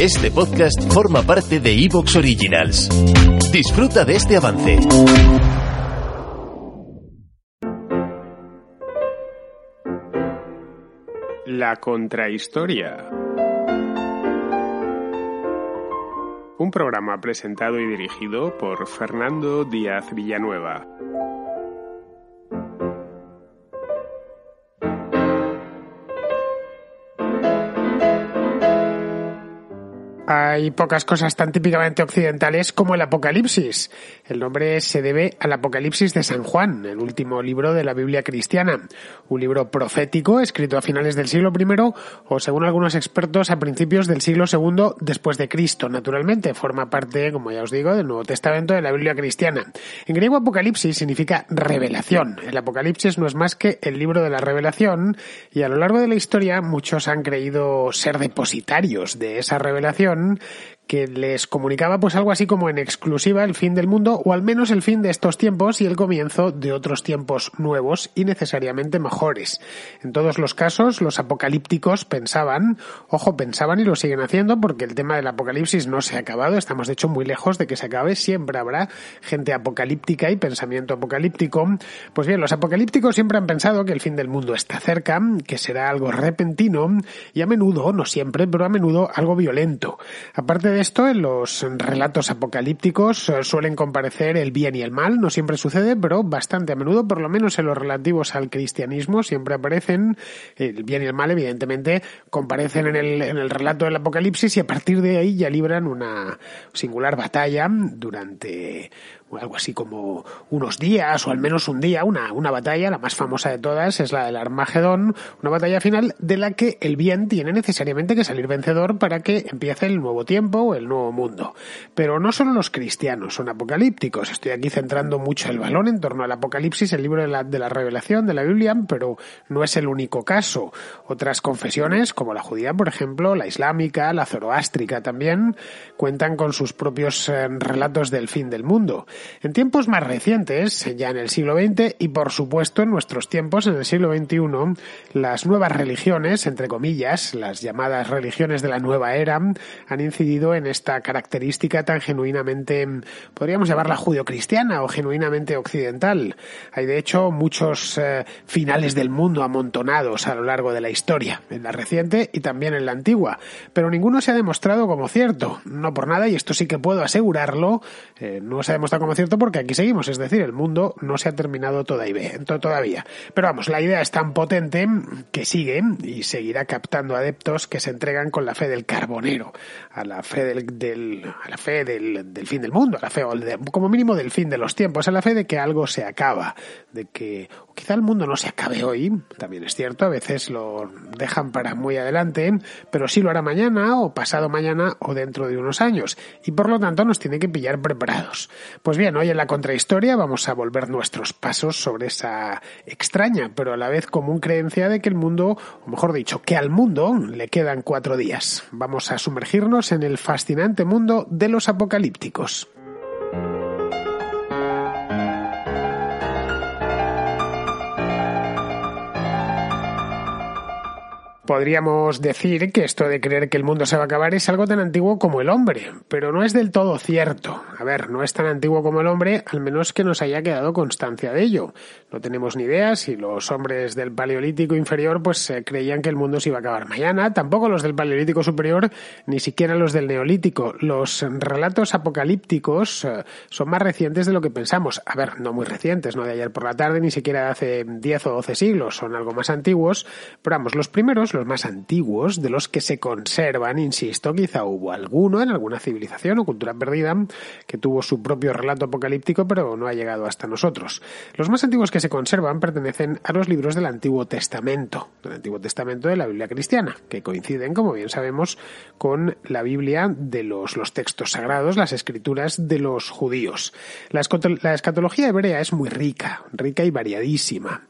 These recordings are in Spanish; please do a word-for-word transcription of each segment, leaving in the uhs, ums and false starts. Este podcast forma parte de iVoox Originals. Disfruta de este avance. La Contrahistoria. Un programa presentado y dirigido por Fernando Díaz Villanueva. Hay pocas cosas tan típicamente occidentales como el Apocalipsis. El nombre se debe al Apocalipsis de San Juan, el último libro de la Biblia cristiana. Un libro profético escrito a finales del siglo primero o, según algunos expertos, a principios del siglo segundo después de Cristo. Naturalmente, forma parte, como ya os digo, del Nuevo Testamento de la Biblia cristiana. En griego, Apocalipsis significa revelación. El Apocalipsis no es más que el libro de la revelación y a lo largo de la historia muchos han creído ser depositarios de esa revelación que les comunicaba pues algo así como en exclusiva el fin del mundo o al menos el fin de estos tiempos y el comienzo de otros tiempos nuevos y necesariamente mejores. En todos los casos los apocalípticos pensaban, ojo, pensaban y lo siguen haciendo porque el tema del apocalipsis no se ha acabado, estamos de hecho muy lejos de que se acabe, siempre habrá gente apocalíptica y pensamiento apocalíptico. Pues bien, los apocalípticos siempre han pensado que el fin del mundo está cerca, que será algo repentino y a menudo, no siempre, pero a menudo algo violento. Aparte de esto, en los relatos apocalípticos suelen comparecer el bien y el mal, no siempre sucede, pero bastante a menudo, por lo menos en los relativos al cristianismo, siempre aparecen el bien y el mal, evidentemente, comparecen en el, en el relato del Apocalipsis y a partir de ahí ya libran una singular batalla durante algo así como unos días o al menos un día, una, una batalla, la más famosa de todas es la del Armagedón, una batalla final de la que el bien tiene necesariamente que salir vencedor para que empiece el nuevo tiempo o el nuevo mundo. Pero no solo los cristianos son apocalípticos, estoy aquí centrando mucho el balón en torno al Apocalipsis, el libro de la, de la revelación de la Biblia, pero no es el único caso. Otras confesiones, como la judía, por ejemplo, la islámica, la zoroástrica también, cuentan con sus propios eh, relatos del fin del mundo. En tiempos más recientes, ya en el siglo veinte y por supuesto en nuestros tiempos, en el siglo veintiuno, las nuevas religiones, entre comillas, las llamadas religiones de la nueva era, han incidido en esta característica tan genuinamente, podríamos llamarla judeocristiana o genuinamente occidental. Hay de hecho muchos eh, finales del mundo amontonados a lo largo de la historia, en la reciente y también en la antigua, pero ninguno se ha demostrado como cierto, no por nada, y esto sí que puedo asegurarlo, eh, no se ha demostrado como cierto porque aquí seguimos, es decir, el mundo no se ha terminado todavía. Pero vamos, la idea es tan potente que sigue y seguirá captando adeptos que se entregan con la fe del carbonero, a la fe del, del, a la fe del, del fin del mundo, a la fe como mínimo del fin de los tiempos, a la fe de que algo se acaba, de que quizá el mundo no se acabe hoy, también es cierto, a veces lo dejan para muy adelante, pero sí lo hará mañana o pasado mañana o dentro de unos años y por lo tanto nos tiene que pillar preparados. Pues bien, hoy en La Contrahistoria vamos a volver nuestros pasos sobre esa extraña, pero a la vez común creencia de que el mundo, o mejor dicho, que al mundo le quedan cuatro días. Vamos a sumergirnos en el fascinante mundo de los apocalípticos. Podríamos decir que esto de creer que el mundo se va a acabar es algo tan antiguo como el hombre, pero no es del todo cierto. A ver, no es tan antiguo como el hombre, al menos que nos haya quedado constancia de ello. No tenemos ni idea si los hombres del Paleolítico inferior pues eh, creían que el mundo se iba a acabar mañana, tampoco los del Paleolítico superior, ni siquiera los del Neolítico. Los relatos apocalípticos eh, son más recientes de lo que pensamos. A ver, no muy recientes, no de ayer por la tarde, ni siquiera de hace diez o doce siglos, son algo más antiguos, pero vamos, los primeros, los más antiguos, de los que se conservan, insisto, quizá hubo alguno en alguna civilización o cultura perdida que tuvo su propio relato apocalíptico pero no ha llegado hasta nosotros. Los más antiguos que se conservan pertenecen a los libros del Antiguo Testamento, del Antiguo Testamento de la Biblia cristiana, que coinciden, como bien sabemos, con la Biblia de los, los textos sagrados, las escrituras de los judíos. La escatología hebrea es muy rica, rica y variadísima.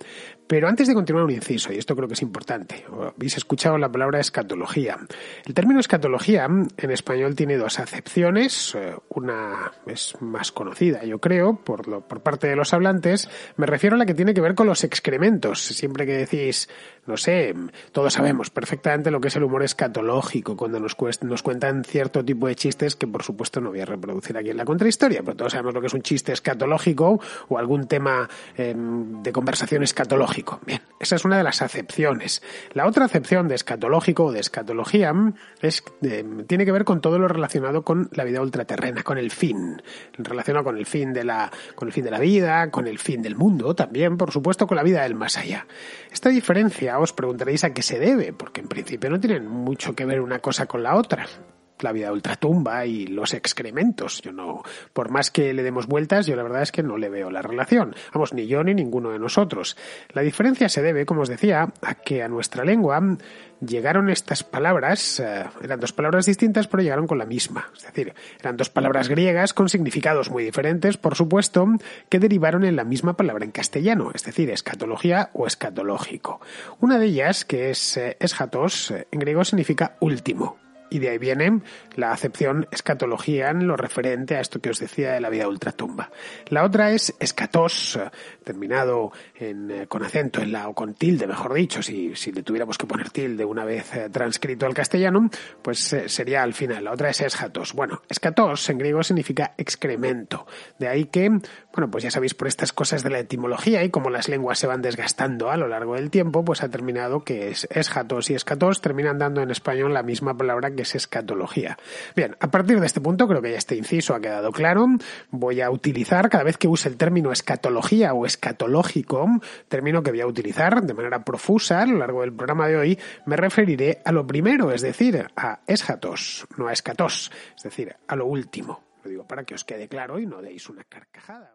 Pero antes de continuar, un inciso, y esto creo que es importante. Habéis escuchado la palabra escatología. El término escatología en español tiene dos acepciones. Una es más conocida, yo creo, por, lo, por parte de los hablantes. Me refiero a la que tiene que ver con los excrementos. Siempre que decís, no sé, todos sabemos perfectamente lo que es el humor escatológico, cuando nos, cuesta, nos cuentan cierto tipo de chistes que, por supuesto, no voy a reproducir aquí en La Contrahistoria, pero todos sabemos lo que es un chiste escatológico o algún tema eh, de conversación escatológica. Bien, esa es una de las acepciones. La otra acepción de escatológico o de escatología es, eh, tiene que ver con todo lo relacionado con la vida ultraterrena, con el fin, relacionado con el fin de la, con el fin de la vida, con el fin del mundo también, por supuesto, con la vida del más allá. Esta diferencia os preguntaréis a qué se debe, porque en principio no tienen mucho que ver una cosa con la otra. La vida ultratumba y los excrementos. Yo no, por más que le demos vueltas, yo la verdad es que no le veo la relación. Vamos, ni yo ni ninguno de nosotros. La diferencia se debe, como os decía, a que a nuestra lengua llegaron estas palabras, eh, eran dos palabras distintas, pero llegaron con la misma. Es decir, eran dos palabras griegas con significados muy diferentes, por supuesto, que derivaron en la misma palabra en castellano, es decir, escatología o escatológico. Una de ellas, que es eh, eschatos, en griego significa último. Y de ahí viene la acepción escatología en lo referente a esto que os decía de la vida ultratumba. La otra es escatos, terminado en, con acento en la o con tilde, mejor dicho, si, si le tuviéramos que poner tilde una vez transcrito al castellano, pues eh, sería al final. La otra es eschatos. Bueno, escatos en griego significa excremento. De ahí que, bueno, pues ya sabéis por estas cosas de la etimología y como las lenguas se van desgastando a lo largo del tiempo, pues ha terminado que es eschatos y escatos terminan dando en español la misma palabra que es escatología. Bien, a partir de este punto creo que ya este inciso ha quedado claro. Voy a utilizar, cada vez que use el término escatología o escatológico, término que voy a utilizar de manera profusa a lo largo del programa de hoy, me referiré a lo primero, es decir, a eschatos, no a escatos, es decir, a lo último. Lo digo para que os quede claro y no deis una carcajada.